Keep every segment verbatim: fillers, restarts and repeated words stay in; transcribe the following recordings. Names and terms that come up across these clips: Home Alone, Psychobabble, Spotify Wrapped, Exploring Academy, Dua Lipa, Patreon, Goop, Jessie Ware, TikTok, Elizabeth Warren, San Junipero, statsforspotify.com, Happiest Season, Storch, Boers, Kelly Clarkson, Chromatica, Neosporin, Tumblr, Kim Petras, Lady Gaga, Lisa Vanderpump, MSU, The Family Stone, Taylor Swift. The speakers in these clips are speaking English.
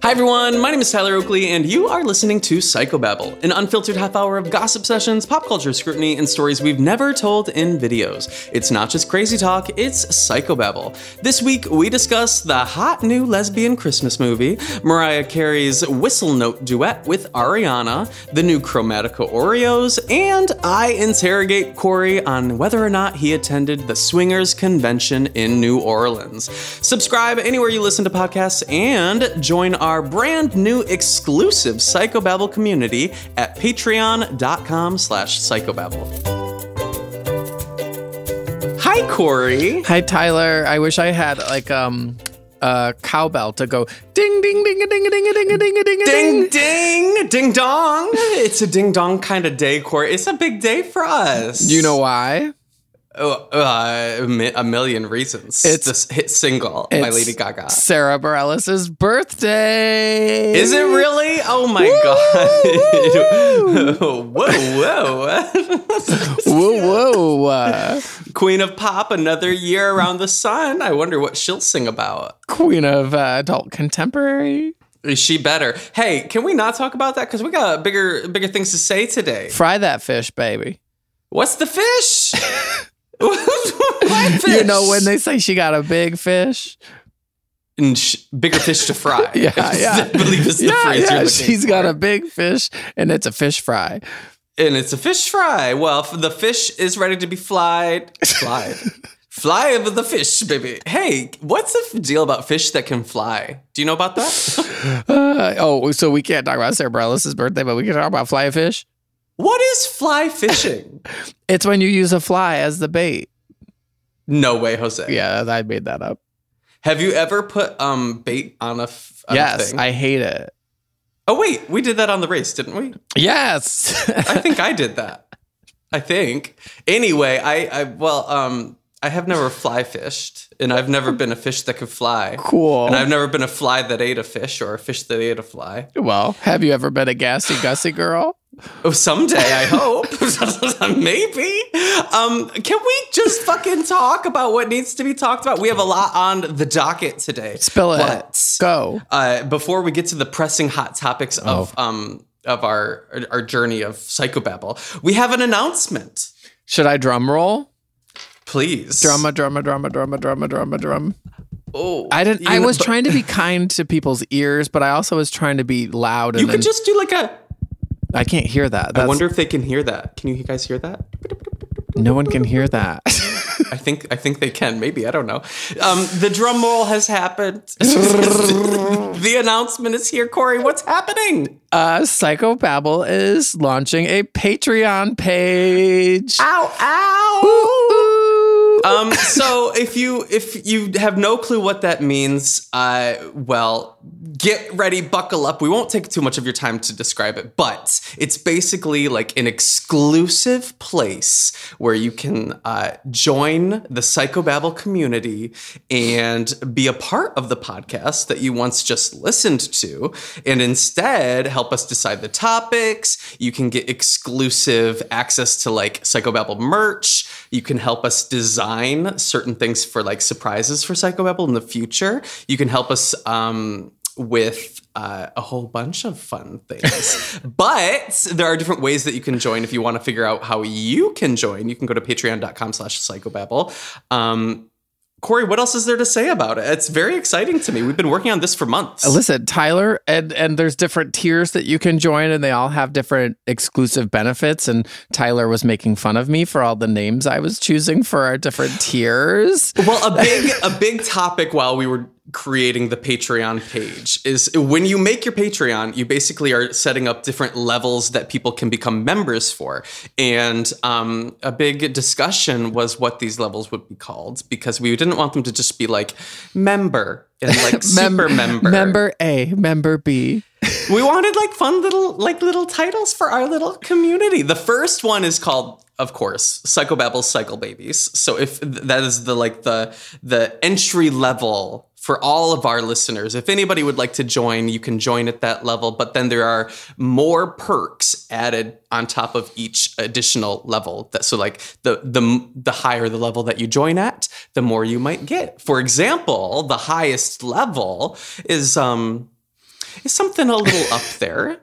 Hi everyone, my name is Tyler Oakley, and you are listening to Psychobabble, an unfiltered half hour of gossip sessions, pop culture scrutiny, and stories we've never told in videos. It's not just crazy talk, it's Psychobabble. This week, we discuss the hot new lesbian Christmas movie, Mariah Carey's whistle note duet with Ariana, the new Chromatica Oreos, and I interrogate Corey on whether or not he attended the Swingers Convention in New Orleans. Subscribe anywhere you listen to podcasts, and join our Our brand new exclusive Psychobabble community at patreon.com slash Psychobabble. Hi, Corey. Hi, Tyler. I wish I had like um, a cowbell to go ding, ding, ding, ding, ding, ding, ding, ding, ding, ding, ding, ding, dong. It's a ding dong kind of day, Corey. It's a big day for us. You know why? Oh, uh, a million reasons. It's this hit single by Lady Gaga. Sara Bareilles' birthday. Is it really? Oh my woo, god! Woo, whoa, whoa, whoa, whoa! Queen of pop, another year around the sun. I wonder what she'll sing about. Queen of uh, adult contemporary. Is she better? Hey, can we not talk about that? Because we got bigger, bigger things to say today. Fry that fish, baby. What's the fish? What fish? You know, when they say she got a big fish. And sh- bigger fish to fry. yeah, yeah. I believe it's the yeah, phrase yeah. you're looking She's for. Got a big fish, and it's a fish fry. And it's a fish fry. Well, the fish is ready to be flied. Flied. Fly over the fish, baby. Hey, what's the f- deal about fish that can fly? Do you know about that? uh, oh, so we can't talk about Sara Bareilles' birthday, but we can talk about fly fish? What is fly fishing? It's when you use a fly as the bait. No way, Jose. Yeah, I made that up. Have you ever put um, bait on a, f- on yes, a thing? Yes, I hate it. Oh, wait. We did that on the race, didn't we? Yes. I think I did that. I think. Anyway, I, I well, um, I have never fly fished, and I've never been a fish that could fly. Cool. And I've never been a fly that ate a fish or a fish that ate a fly. Well, have you ever been a gassy gussy girl? Oh, someday, I hope. Maybe. Um, can we just fucking talk about what needs to be talked about? We have a lot on the docket today. Spill it. But, Go. Uh, before we get to the pressing hot topics of oh. um of our our journey of Psychobabble, we have an announcement. Should I drum roll? Please. Drama, drama, drama, drama, drama, drama, drum. Oh, I didn't. I was but, trying to be kind to people's ears, but I also was trying to be loud. And you could just do like a. I can't hear that. That's... I wonder if they can hear that. Can you guys hear that? No one can hear that. I think I think they can. Maybe. I don't know. Um, the drum roll has happened. The announcement is here. Corey, what's happening? Uh, Psychobabble is launching a Patreon page. Ow, ow. Ooh, ooh. Um, so if you if you have no clue what that means, uh, well... get ready, buckle up. We won't take too much of your time to describe it, but it's basically like an exclusive place where you can uh, join the Psychobabble community and be a part of the podcast that you once just listened to, and instead help us decide the topics. You can get exclusive access to like Psychobabble merch. You can help us design certain things for like surprises for Psychobabble in the future. You can help us... Um, with uh, a whole bunch of fun things. But there are different ways that you can join if you want to figure out how you can join. You can go to patreon.com slash psychobabble. Um, Corey, what else is there to say about it? It's very exciting to me. We've been working on this for months. Listen, Tyler, and and there's different tiers that you can join, and they all have different exclusive benefits. And Tyler was making fun of me for all the names I was choosing for our different tiers. Well, a big a big topic while we were creating the Patreon page is when you make your Patreon, you basically are setting up different levels that people can become members for. And um, a big discussion was what these levels would be called, because we didn't want them to just be like member and like super member. Member A, member B. We wanted like fun little, like little titles for our little community. The first one is called, of course, Psychobabble Cycle Babies. So if that is the, like the, the entry level for all of our listeners, if anybody would like to join, you can join at that level. But then there are more perks added on top of each additional level. So like the the the higher the level that you join at, the more you might get. For example, the highest level is um is something a little up there.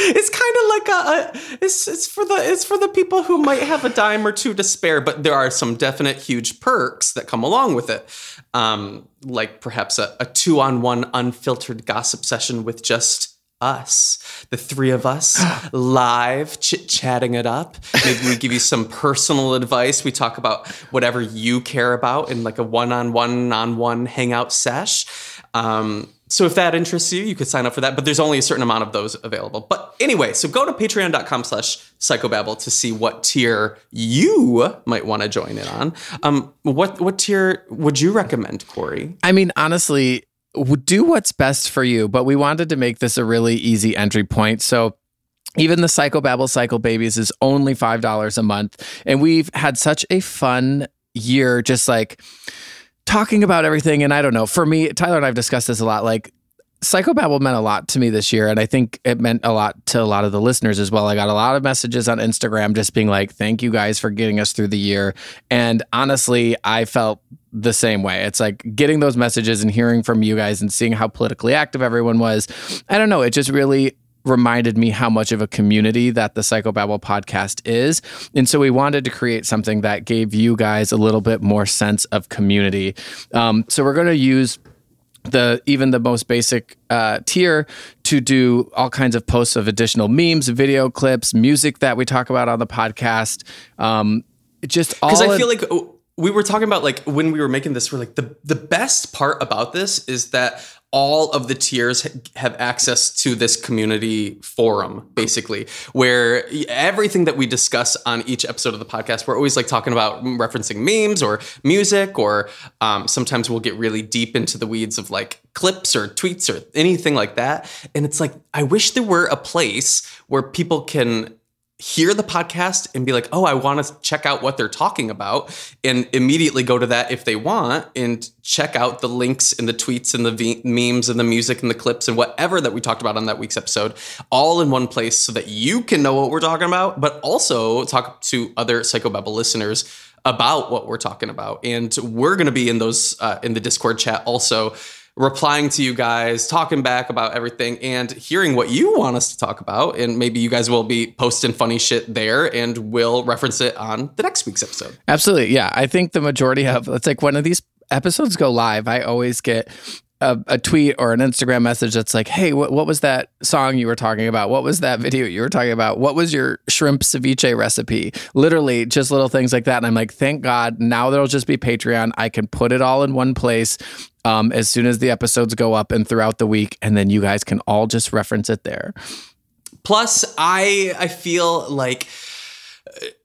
It's kind of like a, a it's it's for the it's for the people who might have a dime or two to spare, but there are some definite huge perks that come along with it. Um, like perhaps a, a two-on-one unfiltered gossip session with just us, the three of us, live chit-chatting it up. Maybe we give you some personal advice. We talk about whatever you care about in like a one-on-one on one hangout sesh. Um, So if that interests you, you could sign up for that. But there's only a certain amount of those available. But anyway, so go to patreon.com slash psychobabble to see what tier you might want to join in on. Um, what what tier would you recommend, Corey? I mean, honestly, do what's best for you. But we wanted to make this a really easy entry point. So even the Psychobabble Cycle Babies is only five dollars a month. And we've had such a fun year just like talking about everything. And I don't know, for me, Tyler and I've discussed this a lot, like Psychobabble meant a lot to me this year. And I think it meant a lot to a lot of the listeners as well. I got a lot of messages on Instagram just being like, thank you guys for getting us through the year. And honestly, I felt the same way. It's like getting those messages and hearing from you guys and seeing how politically active everyone was. I don't know. It just really reminded me how much of a community that the Psychobabble podcast is. And so we wanted to create something that gave you guys a little bit more sense of community. Um, so we're going to use the even the most basic uh, tier to do all kinds of posts of additional memes, video clips, music that we talk about on the podcast. Um, just all because I feel of- like we were talking about like when we were making this, we're like the the best part about this is that all of the tiers have access to this community forum, basically, where everything that we discuss on each episode of the podcast, we're always like talking about referencing memes or music, or um, sometimes we'll get really deep into the weeds of like clips or tweets or anything like that. And it's like, I wish there were a place where people can hear the podcast and be like, oh, I want to check out what they're talking about, and immediately go to that if they want and check out the links and the tweets and the v- memes and the music and the clips and whatever that we talked about on that week's episode, all in one place so that you can know what we're talking about, but also talk to other Psychobabble listeners about what we're talking about. And we're going to be in those, uh, in the Discord chat also, replying to you guys, talking back about everything, and hearing what you want us to talk about. And maybe you guys will be posting funny shit there, and we'll reference it on the next week's episode. Absolutely. Yeah. I think the majority of, it's like when of these episodes go live, I always get a, a tweet or an Instagram message that's like, hey, what, what was that song you were talking about? What was that video you were talking about? What was your shrimp ceviche recipe? Literally just little things like that. And I'm like, thank God, now there'll just be Patreon. I can put it all in one place Um, as soon as the episodes go up and throughout the week, and then you guys can all just reference it there. Plus, I I feel like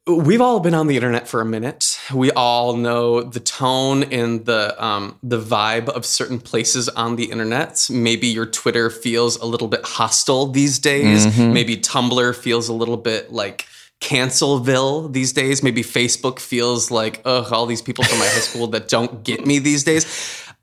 we've all been on the internet for a minute. We all know the tone and the um, the vibe of certain places on the internet. Maybe your Twitter feels a little bit hostile these days. Mm-hmm. Maybe Tumblr feels a little bit like Cancelville these days. Maybe Facebook feels like, ugh, all these people from my high school that don't get me these days.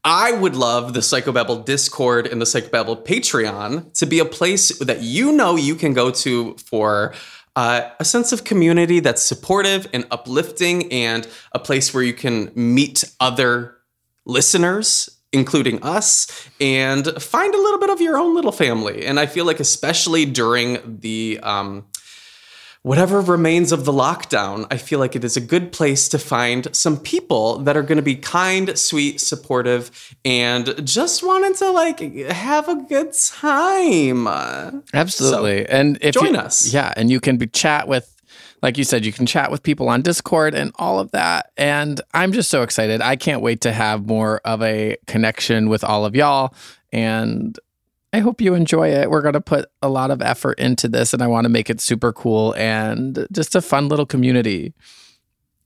I would love the Psychobabble Discord and the Psychobabble Patreon to be a place that you know you can go to for uh, a sense of community that's supportive and uplifting, and a place where you can meet other listeners including us, and find a little bit of your own little family. And I feel like especially during the um, whatever remains of the lockdown, I feel like it is a good place to find some people that are going to be kind, sweet, supportive, and just wanted to like have a good time. Absolutely. So, and if join you, us. Yeah. And you can be, chat with, like you said, you can chat with people on Discord and all of that. And I'm just so excited. I can't wait to have more of a connection with all of y'all. And I hope you enjoy it. We're going to put a lot of effort into this, and I want to make it super cool and just a fun little community.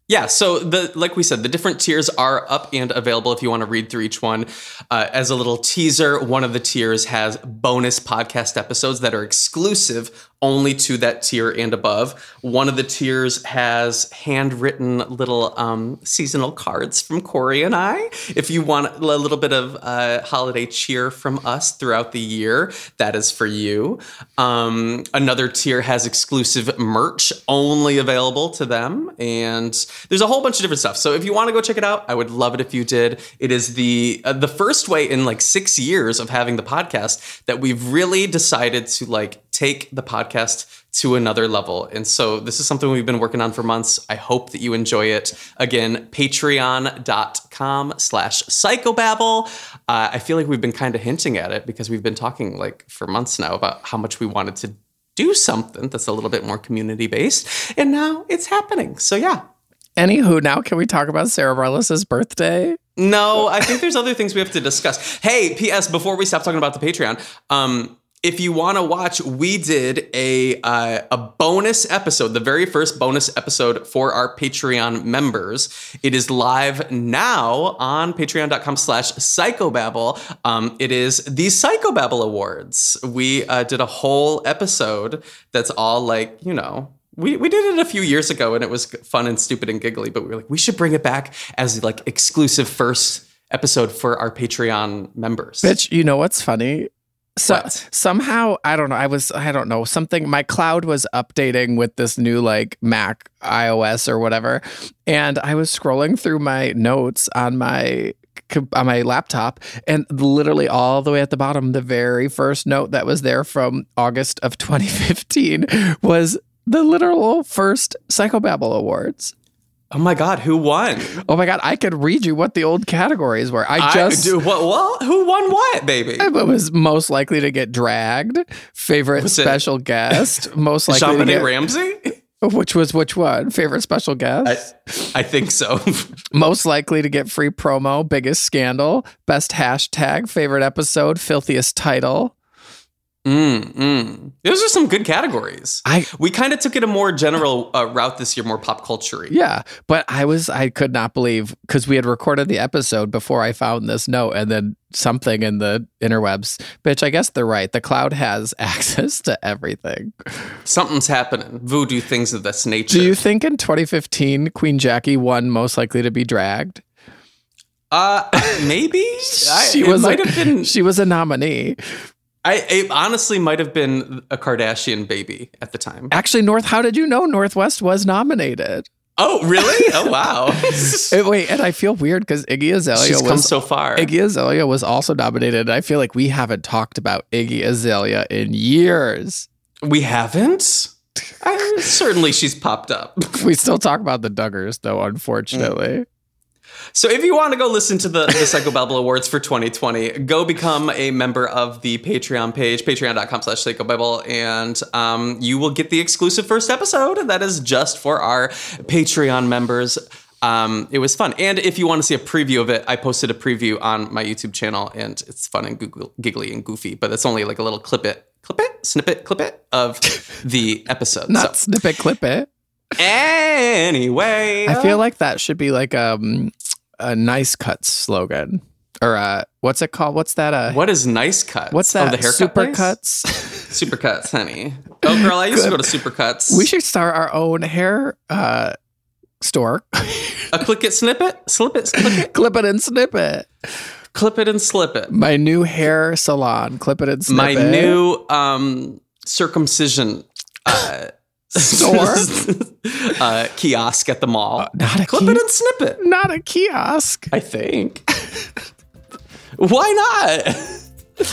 Yeah, so the like we said, the different tiers are up and available if you want to read through each one. Uh, as a little teaser, one of the tiers has bonus podcast episodes that are exclusive only to that tier and above. One of the tiers has handwritten little um, seasonal cards from Corey and I. If you want a little bit of uh, holiday cheer from us throughout the year, that is for you. Um, another tier has exclusive merch only available to them. And there's a whole bunch of different stuff. So if you want to go check it out, I would love it if you did. It is the uh, the first way in like six years of having the podcast that we've really decided to like take the podcast to another level. And so this is something we've been working on for months. I hope that you enjoy it. Again, patreon.com slash psychobabble. Uh, I feel like we've been kind of hinting at it because we've been talking like for months now about how much we wanted to do something that's a little bit more community based. And now it's happening. So yeah. Anywho, now can we talk about Sara Bareilles' birthday? No, I think there's other things we have to discuss. Hey, P S, before we stop talking about the Patreon, um, if you want to watch, we did a uh, a bonus episode, the very first bonus episode for our Patreon members. It is live now on patreon.com slash psychobabble. Um, it is the Psychobabble Awards. We uh, did a whole episode that's all like, you know, We we did it a few years ago and it was fun and stupid and giggly, but we were like, we should bring it back as like exclusive first episode for our Patreon members. Bitch, you know what's funny? So what? somehow, I don't know, I was, I don't know, something, my cloud was updating with this new like Mac, iOS or whatever. And I was scrolling through my notes on my on my laptop, and literally all the way at the bottom, the very first note that was there from August of twenty fifteen was the literal first Psychobabble Awards. Oh my God, who won? Oh my God, I could read you what the old categories were. I just I do what? Well, who won what, baby? It was most likely to get dragged, favorite was special it? guest, most likely Jean-Benet to get Ramsey. Which was which one? Favorite special guest? I, I think so. Most likely to get free promo, biggest scandal, best hashtag, favorite episode, filthiest title. Mm, mm. Those are some good categories. I we kind of took it a more general uh, route this year, more pop culture-y. Yeah, but I was I could not believe, because we had recorded the episode before I found this note, and then something in the interwebs. Bitch, I guess they're right. The cloud has access to everything. Something's happening. Voodoo things of this nature. Do you think in twenty fifteen Queen Jackie won most likely to be dragged? Uh, maybe she I, was. Might a, have been. She was a nominee. I it honestly might have been a Kardashian baby at the time. Actually, North, how did you know Northwest was nominated? Oh, really? Oh, wow. and wait, and I feel weird because Iggy Azalea She's was... come so far. Iggy Azalea was also nominated. And I feel like we haven't talked about Iggy Azalea in years. We haven't? I, certainly she's popped up. We still talk about the Duggars, though, unfortunately. Mm. So if you want to go listen to the, the Psychobabble Awards for twenty twenty, go become a member of the Patreon page, patreon.com slash psychobabble, and um, you will get the exclusive first episode that is just for our Patreon members. Um, it was fun. And if you want to see a preview of it, I posted a preview on my YouTube channel, and it's fun and googly, giggly and goofy, but it's only like a little clip it, clip it, snippet, clip it of the episode. Not so. Snippet, clip it. Anyway. I feel like that should be like um, a nice cut slogan. Or uh, what's it called? What's that? Uh, what is nice cuts? What's that? Oh, the haircut Super place? Cuts? Super cuts, honey. Oh, girl, I used Good. to go to Super Cuts. We should start our own hair uh, store. A click it, snip it, slip it, clip it. Clip it and snip it. Clip it and slip it. My new hair salon. Clip it and snip My it. My new um, circumcision uh store uh, kiosk at the mall. Uh, not a clip ki- it and snip it. Not a kiosk. I think. Why not?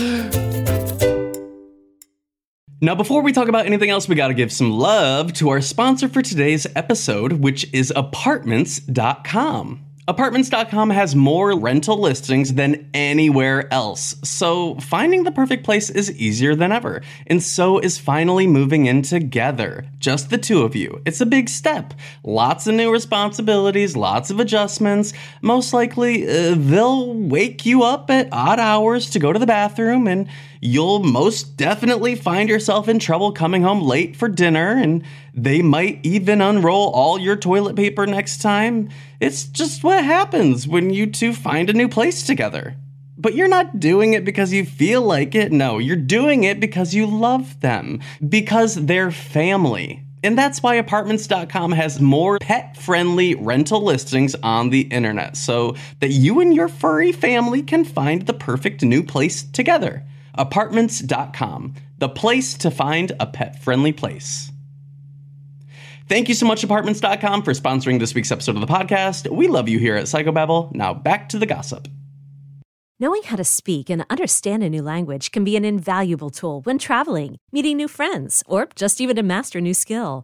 Now, before we talk about anything else, we gotta give some love to our sponsor for today's episode, which is apartments dot com. Apartments dot com has more rental listings than anywhere else, so finding the perfect place is easier than ever, and so is finally moving in together, just the two of you. It's a big step. Lots of new responsibilities, lots of adjustments. Most likely, uh, they'll wake you up at odd hours to go to the bathroom, and you'll most definitely find yourself in trouble coming home late for dinner, and they might even unroll all your toilet paper next time. It's just what happens when you two find a new place together. But you're not doing it because you feel like it. No, you're doing it because you love them, because they're family. And that's why Apartments dot com has more pet-friendly rental listings on the internet, so that you and your furry family can find the perfect new place together. Apartments dot com, the place to find a pet-friendly place. Thank you so much, Apartments dot com, for sponsoring this week's episode of the podcast. We love you here at Psychobabble. Now back to the gossip. Knowing how to speak and understand a new language can be an invaluable tool when traveling, meeting new friends, or just even to master a new skill.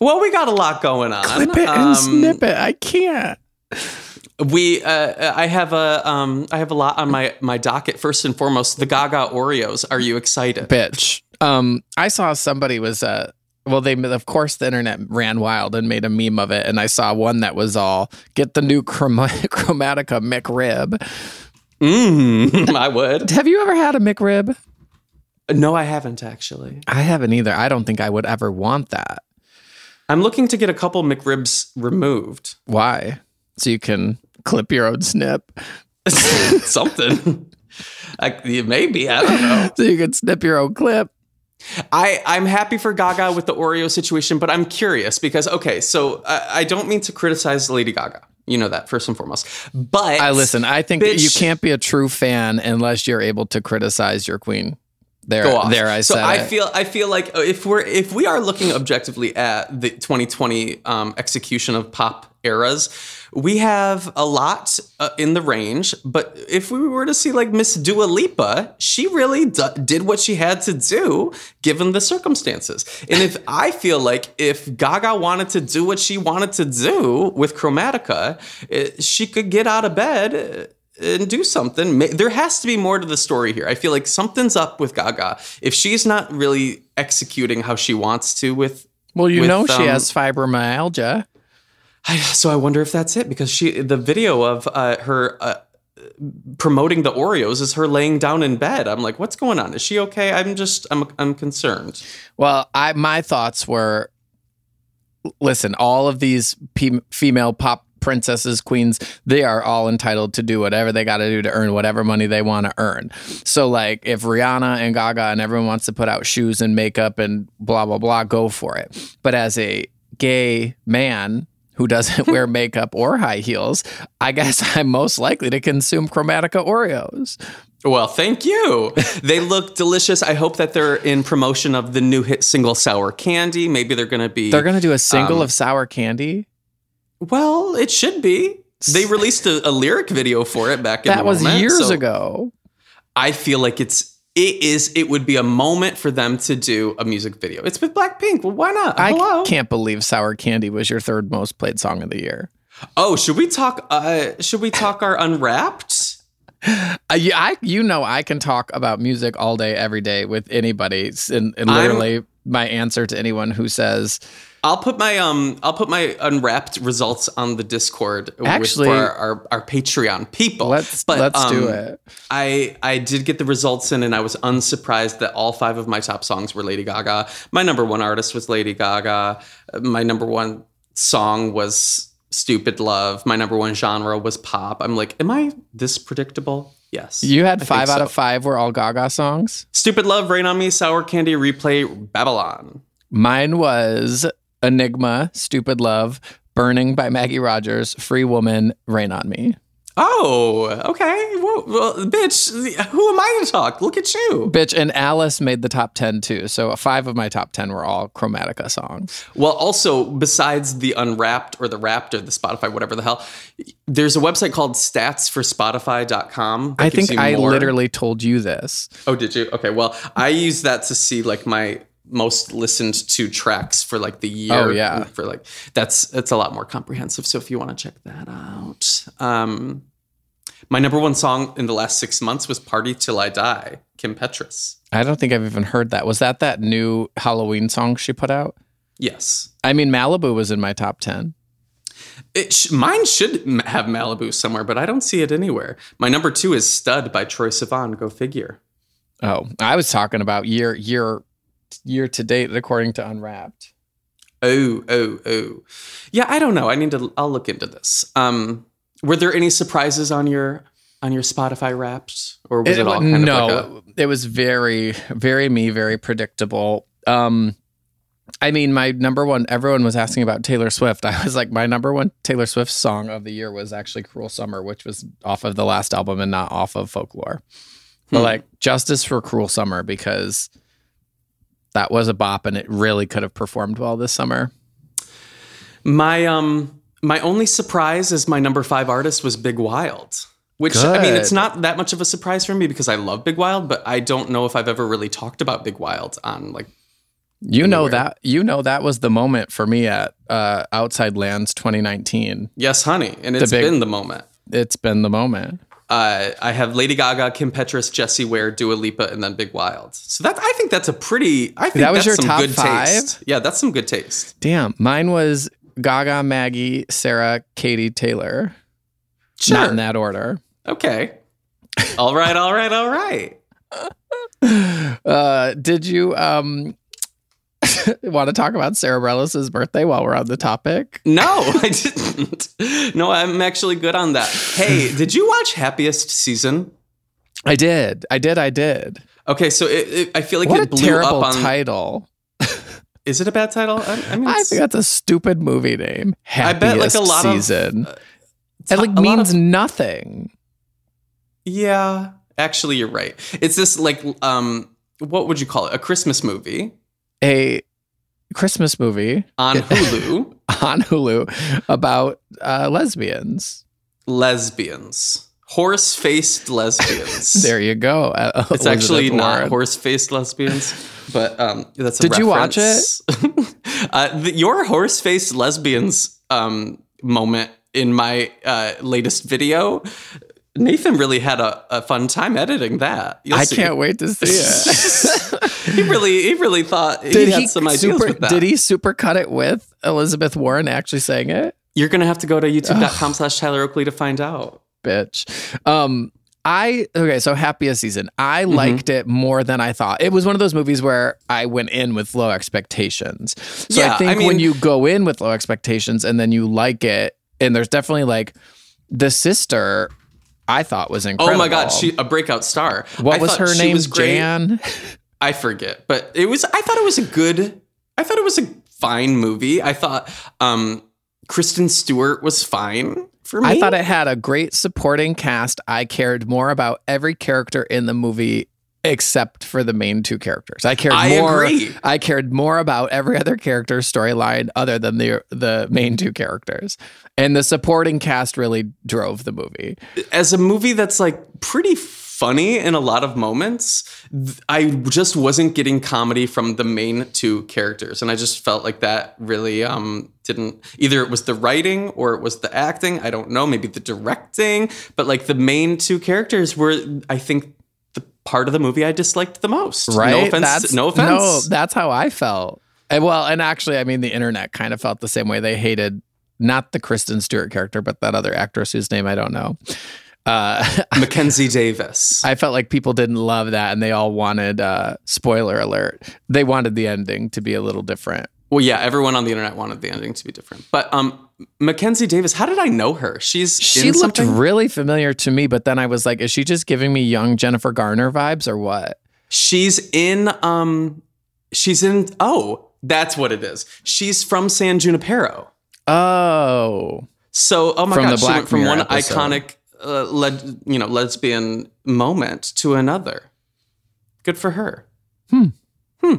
Well, we got a lot going on. Clip it and um, snip it. I can't. We, uh, I have a, um, I have a lot on my, my docket. First and foremost, the Gaga Oreos. Are you excited? Bitch. Um, I saw somebody was, uh, well, they, of course, the internet ran wild and made a meme of it. And I saw one that was all, get the new Chroma- Chromatica McRib. Mm, I would. Have you ever had a McRib? No, I haven't actually. I haven't either. I don't think I would ever want that. I'm looking to get a couple McRibs removed. Why? So you can clip your own snip. Something. I, maybe. I don't know. So you can snip your own clip. I, I'm happy for Gaga with the Oreo situation, but I'm curious because, okay, so I, I don't mean to criticize Lady Gaga. You know that, first and foremost. But I listen, I think bitch, that you can't be a true fan unless you're able to criticize your queen. There, Go off. there. I said. So I it. feel. I feel like if we're if we are looking objectively at the twenty twenty um, execution of pop eras, we have a lot uh, in the range. But if we were to see like Miss Dua Lipa, she really d- did what she had to do given the circumstances. And if I feel like if Gaga wanted to do what she wanted to do with Chromatica, it, she could get out of bed and do something. There has to be more to the story here. I feel like something's up with Gaga. If she's not really executing how she wants to with... Well, you with, know she um, has fibromyalgia. I, so I wonder if that's it, because she the video of uh, her uh, promoting the Oreos is her laying down in bed. I'm like, what's going on? Is she okay? I'm just, I'm I'm concerned. Well, I my thoughts were, listen, all of these p- female pop princesses, queens, they are all entitled to do whatever they got to do to earn whatever money they want to earn. So like if Rihanna and Gaga and everyone wants to put out shoes and makeup and blah, blah, blah, go for it. But as a gay man who doesn't wear makeup or high heels, I guess I'm most likely to consume Chromatica Oreos. Well, thank you. They look delicious. I hope that they're in promotion of the new hit single Sour Candy. Maybe they're going to be... They're going to do a single um, of Sour Candy? Well, it should be. They released a, a lyric video for it back in that the was moment, years so ago. I feel like it's it is it would be a moment for them to do a music video. It's with Blackpink. Well, why not? I Hello. can't believe Sour Candy was your third most played song of the year. Oh, should we talk? Uh, should we talk our Unwrapped? I, I, you know, I can talk about music all day, every day with anybody, and, and literally I'm, my answer to anyone who says, "I'll put my um, I'll put my unwrapped results on the Discord." Actually, with, for our, our, our Patreon people, let's but, let's um, do it. I I did get the results in, and I was unsurprised that all five of my top songs were Lady Gaga. My number one artist was Lady Gaga. My number one song was Stupid Love. My number one genre was pop. I'm like, am I this predictable? Yes. You had five out so. of five were all Gaga songs? Stupid Love, Rain on Me, Sour Candy, Replay, Babylon. Mine was Enigma, Stupid Love, Burning by Maggie Rogers, Free Woman, Rain on Me. Oh, okay. Well, well, bitch, who am I to talk? Look at you. Bitch, and Alice made the top ten, too. So five of my top ten were all Chromatica songs. Well, also, besides the Unwrapped or the Wrapped or the Spotify, whatever the hell, there's a website called stats for spotify dot com. I think I more. literally told you this. Oh, did you? Okay, well, I use that to see, like, my most listened to tracks for like the year. Oh yeah, for like that's that's a lot more comprehensive. So if you want to check that out, um, my number one song in the last six months was "Party Till I Die," Kim Petras. I don't think I've even heard that. Was that that new Halloween song she put out? Yes. I mean, Malibu was in my top ten. It sh- mine should have Malibu somewhere, but I don't see it anywhere. My number two is "Stud" by Troye Sivan. Go figure. Oh, I was talking about year year. year to date according to Unwrapped. Oh, oh, oh. Yeah, I don't know. I need to I'll look into this. Um were there any surprises on your on your Spotify Wrapped, or was it, it all kind no, of like a... It was very very me, very predictable. Um I mean, my number one, everyone was asking about Taylor Swift. I was like, my number one Taylor Swift song of the year was actually Cruel Summer, which was off of the last album and not off of Folklore. Hmm. But like, justice for Cruel Summer, because that was a bop, and it really could have performed well this summer. My um, my only surprise is my number five artist was Big Wild, which, Good. I mean, it's not that much of a surprise for me because I love Big Wild, but I don't know if I've ever really talked about Big Wild on like. You anywhere. know that you know that was the moment for me at uh, Outside Lands twenty nineteen. Yes, honey, and it's the big, been the moment. It's been the moment. Uh, I have Lady Gaga, Kim Petras, Jessie Ware, Dua Lipa, and then Big Wild. So that I think that's a pretty. I think that was that's your some top good five. Taste. Yeah, that's some good taste. Damn, mine was Gaga, Maggie, Sarah, Katie, Taylor. Sure. Not in that order. Okay. All right. All right. All right. uh, did you um, want to talk about Sara Bareilles' birthday while we're on the topic? No, I didn't. No, I'm actually good on that. Hey, did you watch Happiest Season? I did. I did. I did. Okay, so it, it, I feel like what it blew a terrible up on title. Is it a bad title? I, I mean, I think that's a stupid movie name. Happiest I bet, like, a lot Season. Of, uh, it like a means lot of, nothing. Yeah, actually, you're right. It's this like um, what would you call it? A Christmas movie. A Christmas movie on Hulu on Hulu about uh, lesbians, lesbians, horse-faced lesbians. There you go. Uh, it's Elizabeth actually Warren. Not horse-faced lesbians, but um, that's a Did reference. You watch it? uh, the, your horse-faced lesbians um, moment in my uh, latest video. Nathan really had a, a fun time editing that. You'll I see. Can't wait to see it. He really, he really thought did he had he some ideas super, with that. Did he super cut it with Elizabeth Warren actually saying it? You're gonna have to go to youtube.com slash Tyler Oakley to find out. Bitch. Um, I okay, so Happiest Season. I mm-hmm. liked it more than I thought. It was one of those movies where I went in with low expectations. So yeah, I think I mean, when you go in with low expectations and then you like it, and there's definitely like the sister. I thought was incredible. Oh my God, she a breakout star. What I was her name? Was Jan? I forget, but it was. I thought it was a good. I thought it was a fine movie. I thought um, Kristen Stewart was fine for me. I thought it had a great supporting cast. I cared more about every character in the movie except for the main two characters. I cared I more. Agree. I cared more about every other character's storyline other than the the main two characters. And the supporting cast really drove the movie. As a movie that's like pretty funny in a lot of moments. I just wasn't getting comedy from the main two characters. And I just felt like that really um, didn't, either it was the writing or it was the acting. I don't know, maybe the directing. But like the main two characters were, I think, the part of the movie I disliked the most. Right. No offense. That's, no offense. No, that's how I felt. And well, and actually, I mean, the internet kind of felt the same way. They hated not the Kristen Stewart character, but that other actress whose name I don't know. Uh, Mackenzie Davis. I felt like people didn't love that, and they all wanted, uh, spoiler alert, they wanted the ending to be a little different. Well, yeah, everyone on the internet wanted the ending to be different. But um, Mackenzie Davis, how did I know her? She's She in looked something? Really familiar to me, but then I was like, is she just giving me young Jennifer Garner vibes or what? She's in, um, she's in, oh, that's what it is. She's from San Junipero. Oh. So, oh my from God, she went from one episode. iconic, uh, le- you know, lesbian moment to another. Good for her. Hmm. Hmm.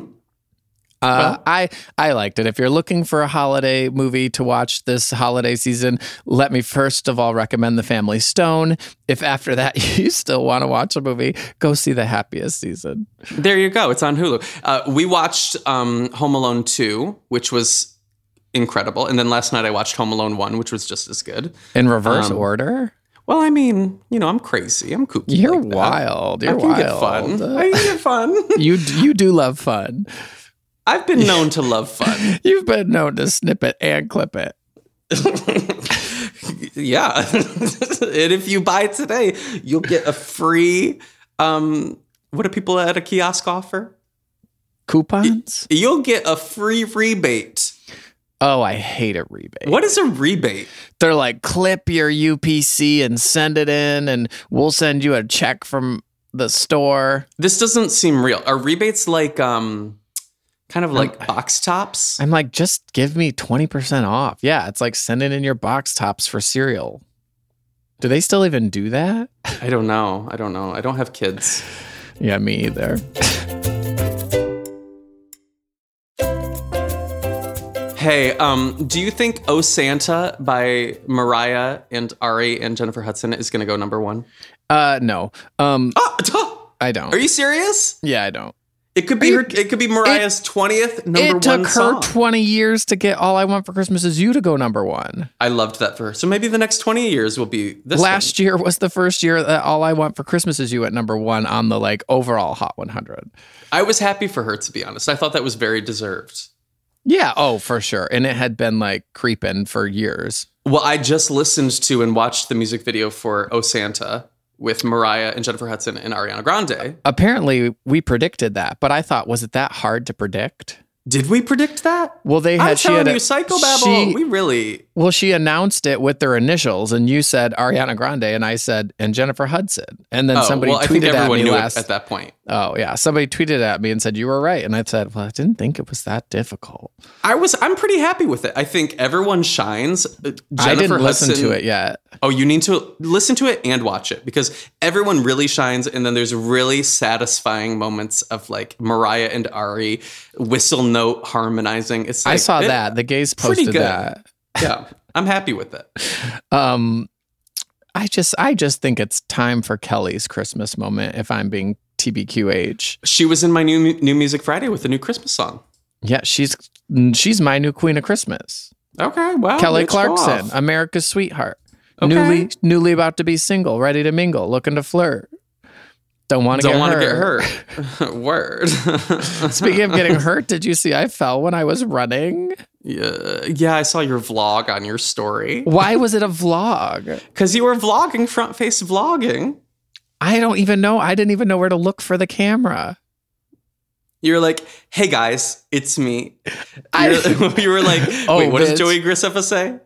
Uh, well, I, I liked it. If you're looking for a holiday movie to watch this holiday season, let me first of all recommend The Family Stone. If after that you still want to watch a movie, go see The Happiest Season. There you go. It's on Hulu. Uh, we watched um, Home Alone two, which was incredible. And then last night I watched Home Alone one, which was just as good. In reverse um, order? Well, I mean, you know, I'm crazy. I'm kooky. You're like wild. You're I wild. Get fun. I can get fun. You, you do love fun. I've been known to love fun. You've been known to snip it and clip it. Yeah. And if you buy today, you'll get a free, um, what do people at a kiosk offer? Coupons? You'll get a free rebate. Oh, I hate a rebate. What is a rebate? They're like, clip your U P C and send it in, and we'll send you a check from the store. This doesn't seem real. Are rebates like... um? Kind of like I'm, box tops. I'm like, just give me twenty percent off. Yeah, it's like sending in your box tops for cereal. Do they still even do that? I don't know. I don't know. I don't have kids. Yeah, me either. Hey, um, do you think Oh Santa by Mariah and Ari and Jennifer Hudson is going to go number one? Uh, no. Um, oh, I don't. Are you serious? Yeah, I don't. It could be you, her, it could be Mariah's it, twentieth number one song. It took her twenty years to get All I Want for Christmas Is You to go number one. I loved that for her. So maybe the next twenty years will be this. Last one. Year was the first year that All I Want for Christmas Is You at number one on the like overall Hot one hundred. I was happy for her, to be honest. I thought that was very deserved. Yeah, oh, for sure. And it had been like creeping for years. Well, I just listened to and watched the music video for Oh Santa with Mariah and Jennifer Hudson and Ariana Grande. Apparently, we predicted that, but I thought, was it that hard to predict? Did we predict that? Well, they had. I'm telling you, Psychobabble. We really. Well, she announced it with their initials, and you said Ariana Grande, and I said and Jennifer Hudson, and then oh, somebody well, tweeted I think everyone at me knew last it at that point. Oh yeah, somebody tweeted at me and said you were right, and I said, well, I didn't think it was that difficult. I was. I'm pretty happy with it. I think everyone shines. Jennifer I didn't Hudson, listen to it yet. Oh, you need to listen to it and watch it because everyone really shines, and then there's really satisfying moments of like Mariah and Ari whistle note harmonizing. It's like, I saw it, that the gays posted pretty good. That. Yeah, I'm happy with it. Um, I just I just think it's time for Kelly's Christmas moment, if I'm being T B Q H. She was in my new New Music Friday with a new Christmas song. Yeah, she's she's my new Queen of Christmas. Okay, well. Kelly Clarkson, America's Sweetheart. Okay. Newly newly about to be single, ready to mingle, looking to flirt. Don't want to get hurt. Word. Speaking of getting hurt, did you see I fell when I was running? Yeah, yeah, I saw your vlog on your story. Why was it a vlog? Because you were vlogging, front face vlogging. I don't even know. I didn't even know where to look for the camera. You were like, hey guys, it's me. I, you were like, wait, oh, what bitch. Does Joey Graceffa say?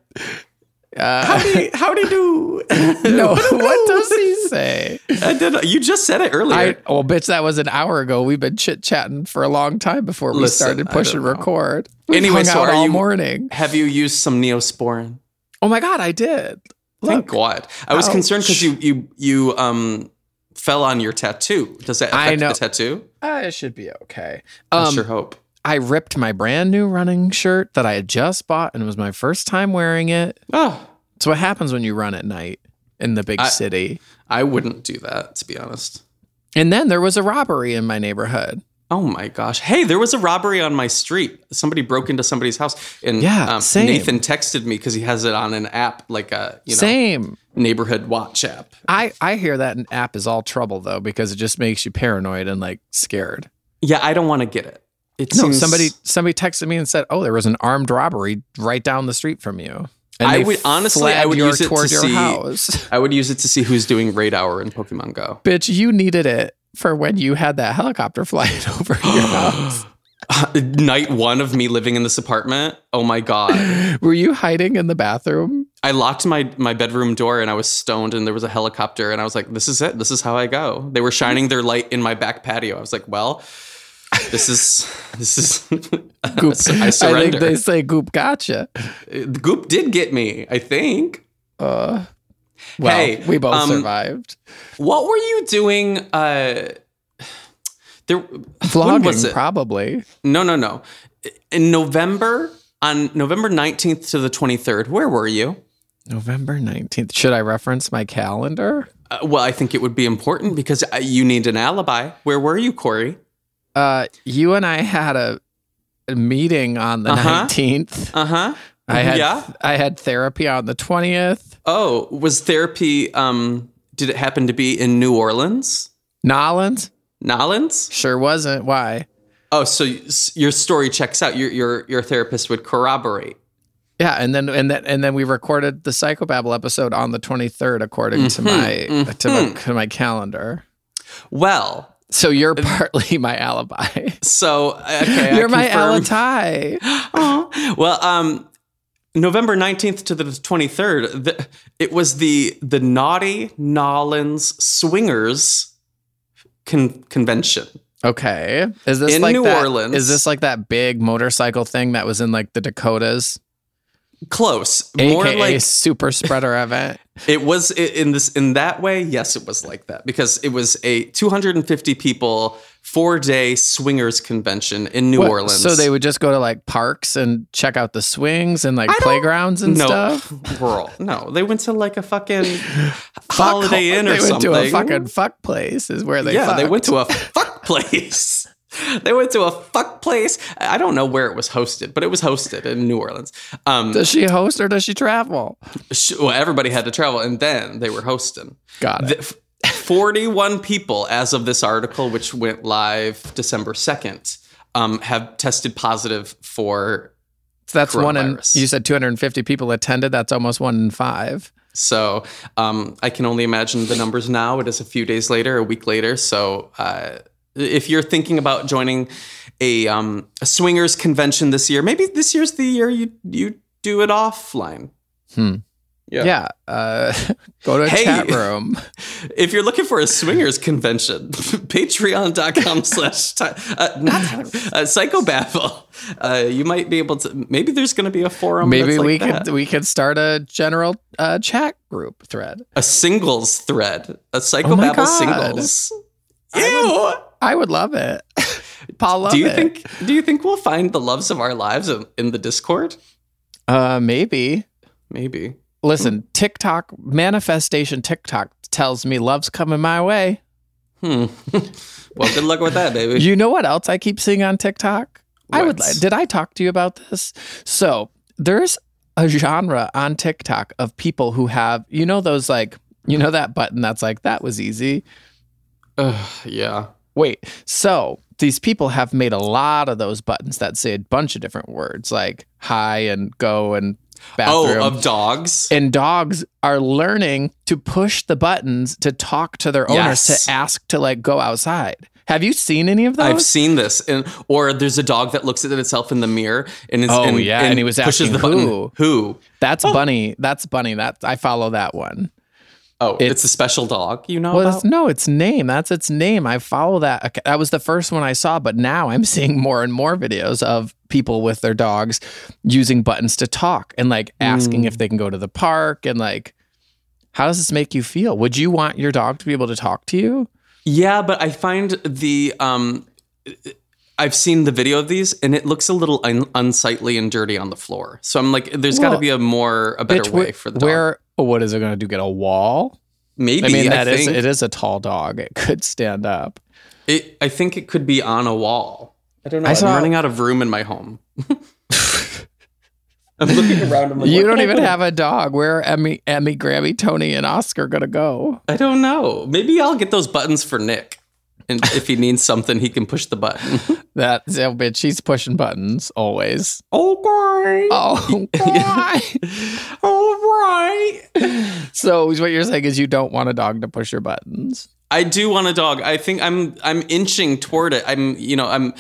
Uh, howdy, howdy do. No, what does he say? I did, you just said it earlier. I, oh, bitch, that was an hour ago. We've been chit-chatting for a long time before we Listen, started pushing record. We anyway, so are all you, morning. Have you used some Neosporin? Oh my God, I did. Look. Thank God. I was Ouch. concerned because you you you um fell on your tattoo. Does that affect I know. the tattoo? Uh, it should be okay. Um, I sure hope. I ripped my brand new running shirt that I had just bought, and it was my first time wearing it. Oh. So what happens when you run at night in the big I, city. I wouldn't do that, to be honest. And then there was a robbery in my neighborhood. Oh, my gosh. Hey, there was a robbery on my street. Somebody broke into somebody's house. And yeah, um, Nathan texted me because he has it on an app, like a you know, same. neighborhood watch app. I, I hear that an app is all trouble, though, because it just makes you paranoid and, like, scared. Yeah, I don't want to get it. It no, seems... somebody somebody texted me and said, oh, there was an armed robbery right down the street from you. And I would honestly, I would use it to see. House. I would use it to see who's doing raid hour in Pokemon Go. Bitch, you needed it for when you had that helicopter flight over your house. Night one of me living in this apartment. Oh my god! Were you hiding in the bathroom? I locked my my bedroom door and I was stoned. And there was a helicopter and I was like, "This is it. This is how I go." They were shining their light in my back patio. I was like, "Well, this is this is." Goop. I surrender. I think they say Goop gotcha. Goop did get me, I think. Uh, well, hey, we both um, survived. What were you doing? Uh, there, vlogging, was it? Probably. No, no, no. In November, on November nineteenth to the twenty-third, where were you? November nineteenth. Should I reference my calendar? Uh, well, I think it would be important because you need an alibi. Where were you, Corey? Uh, you and I had a... a meeting on the uh-huh. nineteenth. Uh-huh. I had yeah. I had therapy on the twentieth. Oh, was therapy um did it happen to be in New Orleans? Nolans? Nolans? Sure wasn't. Why? Oh, so your story checks out. Your your your therapist would corroborate. Yeah, and then and then and then we recorded the Psychobabble episode on the twenty-third according mm-hmm, to my mm-hmm. to my to my calendar. Well, so you're partly my alibi. So, okay. You're my alibi. Oh. Well, um, November nineteenth to the twenty-third, the, it was the the Naughty Nolans Swingers con- Convention. Okay. Is this in like New that, Orleans. Is this like that big motorcycle thing that was in like the Dakotas? Close. A K A more like super spreader event. It was in this in that way. Yes, it was like that because it was a two hundred fifty people four day swingers convention in New what? Orleans. So they would just go to like parks and check out the swings and like I playgrounds and no, stuff. Rural. No, they went to like a fucking Holiday Inn or something. They went something. to a fucking fuck place is where they. Yeah, fucked. They went to a fuck place. They went to a fuck place. I don't know where it was hosted, but it was hosted in New Orleans. Um, does she host or does she travel? She, well, everybody had to travel, and then they were hosting. Got it. The, forty-one people, as of this article, which went live December second, um, have tested positive for so that's one in, you said two hundred fifty people attended. That's almost one in five. So um, I can only imagine the numbers now. It is a few days later, a week later. So... Uh, If you're thinking about joining a, um, a swingers convention this year, maybe this year's the year you you do it offline. Hmm. Yeah. yeah. Uh, go to a hey, chat room. If you're looking for a swingers convention, patreon dot com slash uh, uh, Psychobabble. Uh, you might be able to, maybe there's going to be a forum. Maybe we like could we could start a general uh, chat group thread. A singles thread. A Psychobabble oh singles. Ew. I would, I would love it. Paul love do you it. Think do you think we'll find the loves of our lives in, in the Discord? Uh maybe. Maybe. Listen, hmm. TikTok manifestation TikTok tells me love's coming my way. Hmm. Well, good luck with that, baby. You know what else I keep seeing on TikTok? What? I would did I talk to you about this? So, there's a genre on TikTok of people who have, you know those like, you know that button that's like that was easy. Uh, yeah. Wait, so these people have made a lot of those buttons that say a bunch of different words like hi and go and bathroom. Oh, of dogs. And dogs are learning to push the buttons to talk to their owners yes. to ask to like go outside. Have you seen any of those? I've seen this. And, or there's a dog that looks at itself in the mirror and is, oh, and, yeah. and, and he was pushes the button. Who? Who? That's oh. Bunny. That's Bunny. That I follow that one. Oh, it's, it's a special dog, you know? Well, about? It's, no, its name. That's its name. I follow that. Okay, that was the first one I saw, but now I'm seeing more and more videos of people with their dogs using buttons to talk and like asking mm. if they can go to the park and like, how does this make you feel? Would you want your dog to be able to talk to you? Yeah, but I find the, um, I've seen the video of these and it looks a little un- unsightly and dirty on the floor. So I'm like, there's well, got to be a more, a better bitch, way for the dog. Where, what is it going to do? Get a wall? Maybe. I mean, that I is, think. It is a tall dog. It could stand up. It, I think it could be on a wall. I don't know. I saw, I'm running out of room in my home. I'm looking around. I'm like, you don't even have a dog. Where are Emmy, Emmy, Grammy, Tony, and Oscar going to go? I don't know. Maybe I'll get those buttons for Nick. And if he needs something, he can push the button. That oh, bitch, she's pushing buttons always. Oh, boy. Oh, boy. Oh, right. So what you're saying is you don't want a dog to push your buttons. I do want a dog. I think I'm I'm inching toward it. I'm, you know, I'm...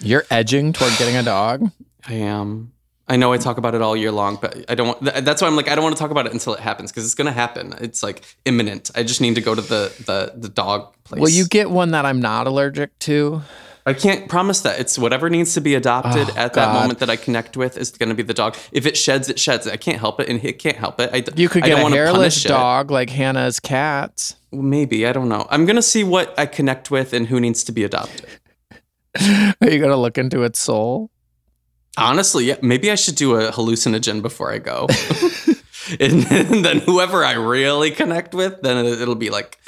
You're edging toward getting a dog? I am. I know I talk about it all year long, but I don't... That's why I'm like, I don't want to talk about it until it happens, because it's going to happen. It's like imminent. I just need to go to the, the, the dog place. Will you get one that I'm not allergic to? I can't promise that. It's whatever needs to be adopted oh, at God. that moment that I connect with is going to be the dog. If it sheds, it sheds. I can't help it, and it can't help it. I, you could get I don't a hairless dog it. like Hannah's cats. Maybe. I don't know. I'm going to see what I connect with and who needs to be adopted. Are you going to look into its soul? Honestly, yeah. Maybe I should do a hallucinogen before I go. and, and then whoever I really connect with, then it, it'll be like,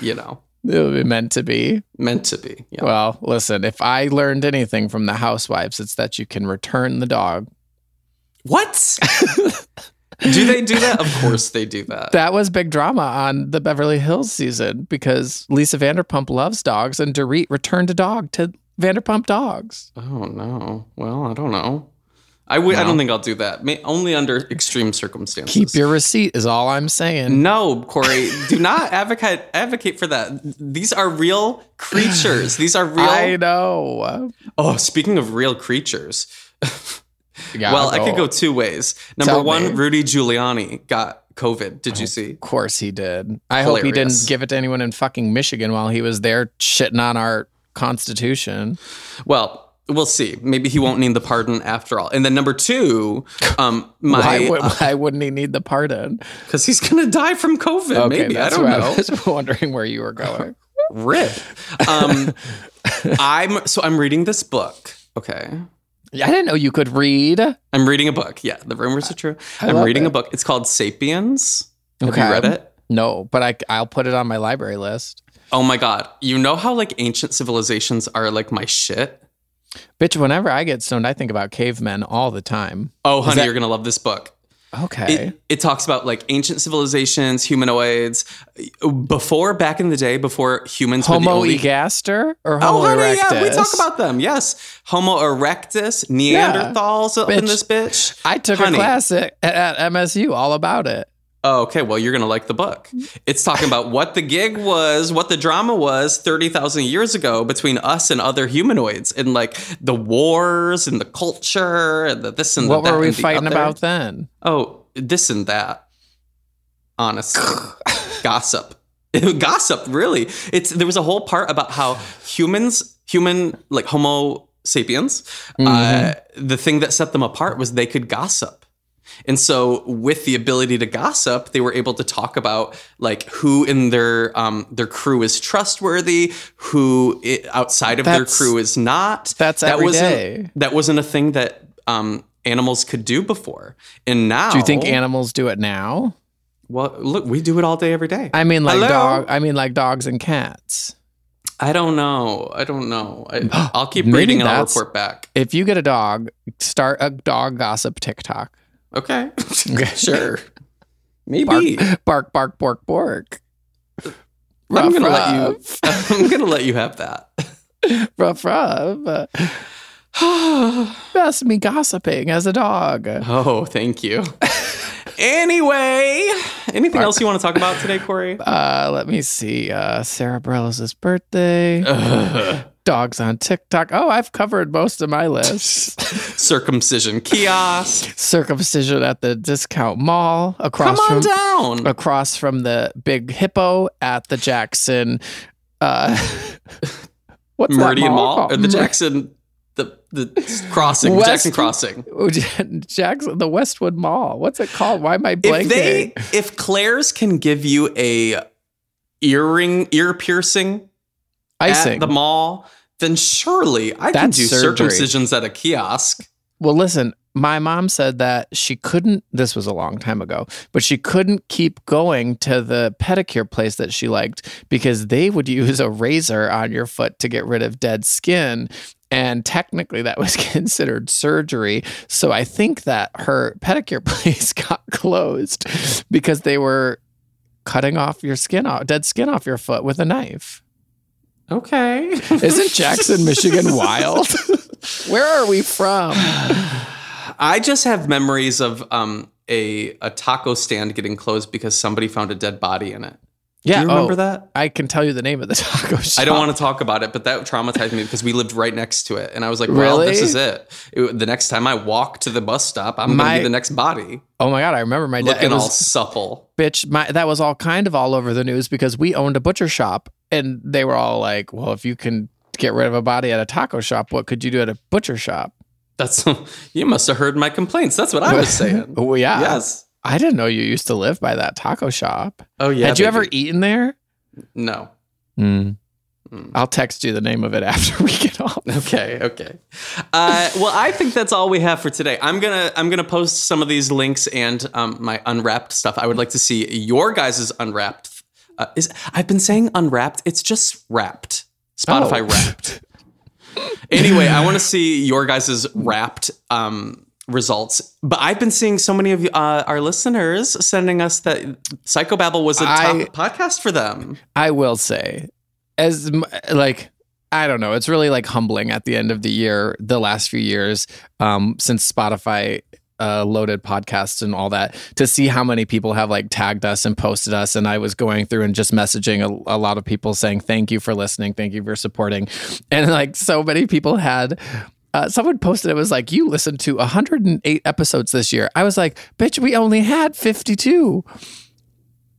you know. It'll be meant to be. Meant to be, yeah. Well, listen, if I learned anything from the housewives, it's that you can return the dog. What? Do they do that? Of course they do that. That was big drama on the Beverly Hills season because Lisa Vanderpump loves dogs and Dorit returned a dog to Vanderpump Dogs. Oh, no. Well, I don't know. I, w- no. I don't think I'll do that. May- only under extreme circumstances. Keep your receipt is all I'm saying. No, Corey, do not advocate advocate for that. These are real creatures. These are real. I know. Oh, speaking of real creatures. Well, go. I could go two ways. Number Tell one, me. Rudy Giuliani got COVID. Did you see? Of course he did. I Hilarious. hope he didn't give it to anyone in fucking Michigan while he was there shitting on our Constitution. Well, we'll see. Maybe he won't need the pardon after all. And then number two, um, my why, would, uh, why wouldn't he need the pardon? Because he's going to die from COVID. Okay, maybe that's I don't know. I was wondering where you were going. Rip. Um, I'm so I'm reading this book. Okay. Yeah, I didn't know you could read. I'm reading a book. Yeah, the rumors are true. I I'm reading it. a book. It's called *Sapiens*. Have okay. you read it? No, but I I'll put it on my library list. Oh my God! You know how like ancient civilizations are like my shit. Bitch, whenever I get stoned, I think about cavemen all the time. Oh, honey, that- you're going to love this book. Okay. It, it talks about like ancient civilizations, humanoids. Before, back in the day, before humans Homo were the only... egaster or Homo oh, honey, erectus? Yeah, we talk about them. Yes. Homo erectus, Neanderthals yeah. up bitch. in this bitch. I took honey. a class at, at M S U all about it. Oh, okay, well, you're going to like the book. It's talking about what the gig was, what the drama was thirty thousand years ago between us and other humanoids and like the wars and the culture and the this and the that. What were we fighting about then? Oh, this and that. Honestly. Gossip. Gossip, really. It's there was a whole part about how humans, human, like Homo sapiens, mm-hmm. uh, the thing that set them apart was they could gossip. And so with the ability to gossip, they were able to talk about like who in their um, their crew is trustworthy, who it, outside of that's, their crew is not. That's that every wasn't, day. That wasn't a thing that um, animals could do before. And now... Do you think animals do it now? Well, look, we do it all day, every day. I mean like, dog, I mean, like dogs and cats. I don't know. I don't know. I, I'll keep reading and I'll report back. If you get a dog, start a dog gossip TikTok. Okay. Sure. Maybe. Bark, bark, bark, bark. bark. Ruff, I'm gonna ruff. let you I'm gonna let you have that. Ruff ruff. That's me gossiping as a dog. Oh, thank you. Anyway, anything bark. else you want to talk about today, Corey? Uh let me see. Uh Sara Bareilles' birthday. Ugh. Dogs on TikTok. Oh, I've covered most of my list. Circumcision kiosk. Circumcision at the discount mall. Across Come on from, down. Across from the Big Hippo at the Jackson. Uh, what's Meridian that mall? mall? Or the Jackson, the, the crossing, West, Jackson crossing. Jackson, the Westwood Mall. What's it called? Why am I blanking? If, they, if Claire's can give you a earring, ear piercing, Icing. At the mall, then surely I That's can do surgery. circumcisions at a kiosk. Well, listen, my mom said that she couldn't, this was a long time ago, but she couldn't keep going to the pedicure place that she liked because they would use a razor on your foot to get rid of dead skin. And technically that was considered surgery. So I think that her pedicure place got closed because they were cutting off your skin, off, dead skin off your foot with a knife. Okay. Isn't Jackson, Michigan wild? Where are we from? I just have memories of um, a a taco stand getting closed because somebody found a dead body in it. Yeah, do you remember oh, that? I can tell you the name of the taco shop. I don't want to talk about it, but that traumatized me because we lived right next to it. And I was like, well, really? This is it. it. The next time I walk to the bus stop, I'm going to be the next body. Oh my God, I remember my dad. Looking all supple. Bitch, my, that was all kind of all over the news because we owned a butcher shop. And they were all like, well, if you can get rid of a body at a taco shop, what could you do at a butcher shop? That's You must have heard my complaints. That's what I was saying. Well, yeah. Yes. I didn't know you used to live by that taco shop. Oh, yeah. Had you baby. ever eaten there? No. Mm. Mm. I'll text you the name of it after we get off. Okay, okay. Uh, well, I think that's all we have for today. I'm gonna I'm gonna post some of these links and um, my Unwrapped stuff. I would like to see your guys' Unwrapped. Uh, is I've been saying Unwrapped. It's just Wrapped. Spotify oh. Wrapped. Anyway, I want to see your guys' Wrapped um results, but I've been seeing so many of you, uh, our listeners sending us that Psychobabble was a top I, podcast for them. I will say, as like, I don't know, it's really like humbling at the end of the year, the last few years, um, since Spotify uh, loaded podcasts and all that, to see how many people have like tagged us and posted us. And I was going through and just messaging a, a lot of people saying, thank you for listening. Thank you for supporting. And like so many people had Uh, someone posted, it was like, you listened to one hundred eight episodes this year. I was like, bitch, we only had fifty-two.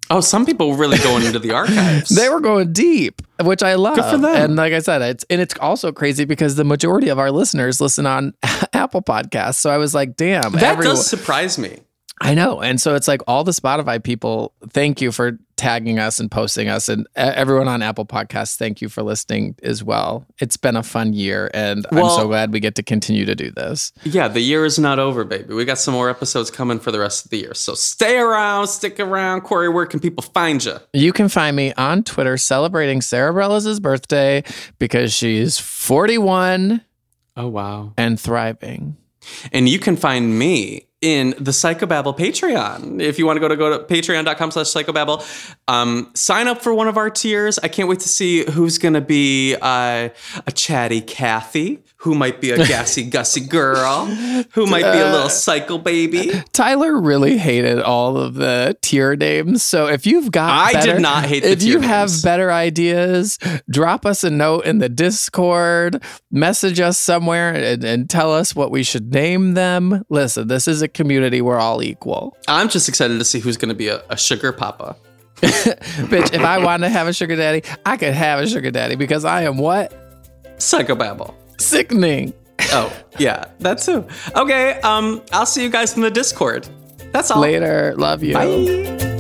Oh, some people were really going into the archives. They were going deep, which I love. Good for them. And like I said, it's and it's also crazy because the majority of our listeners listen on Apple Podcasts. So I was like, damn. That everyone. does surprise me. I know. And so it's like all the Spotify people, thank you for tagging us and posting us. And everyone on Apple Podcasts, thank you for listening as well. It's been a fun year. And well, I'm so glad we get to continue to do this. Yeah, the year is not over, baby. We got some more episodes coming for the rest of the year. So stay around, stick around. Corey, where can people find you? You can find me on Twitter celebrating Sara Bareilles' birthday because she's forty-one. Oh, wow. And thriving. And you can find me in the Psychobabble Patreon. If you want to go to go to patreon.com slash Psychobabble, um, sign up for one of our tiers. I can't wait to see who's going to be uh, a chatty Kathy, who might be a gassy gussy girl, who might be a little psycho baby. Tyler really hated all of the tier names. So if you've got I better, did not hate the If you names. have better ideas, drop us a note in the Discord, message us somewhere and, and tell us what we should name them. Listen, this is a community, we're all equal. I'm just excited to see who's going to be a, a sugar papa. Bitch, if I wanted to have a sugar daddy, I could have a sugar daddy because I am what? Psychobabble. Sickening. Oh, yeah, that too. Okay, um, I'll see you guys in the Discord. That's all. Later. Love you. Bye.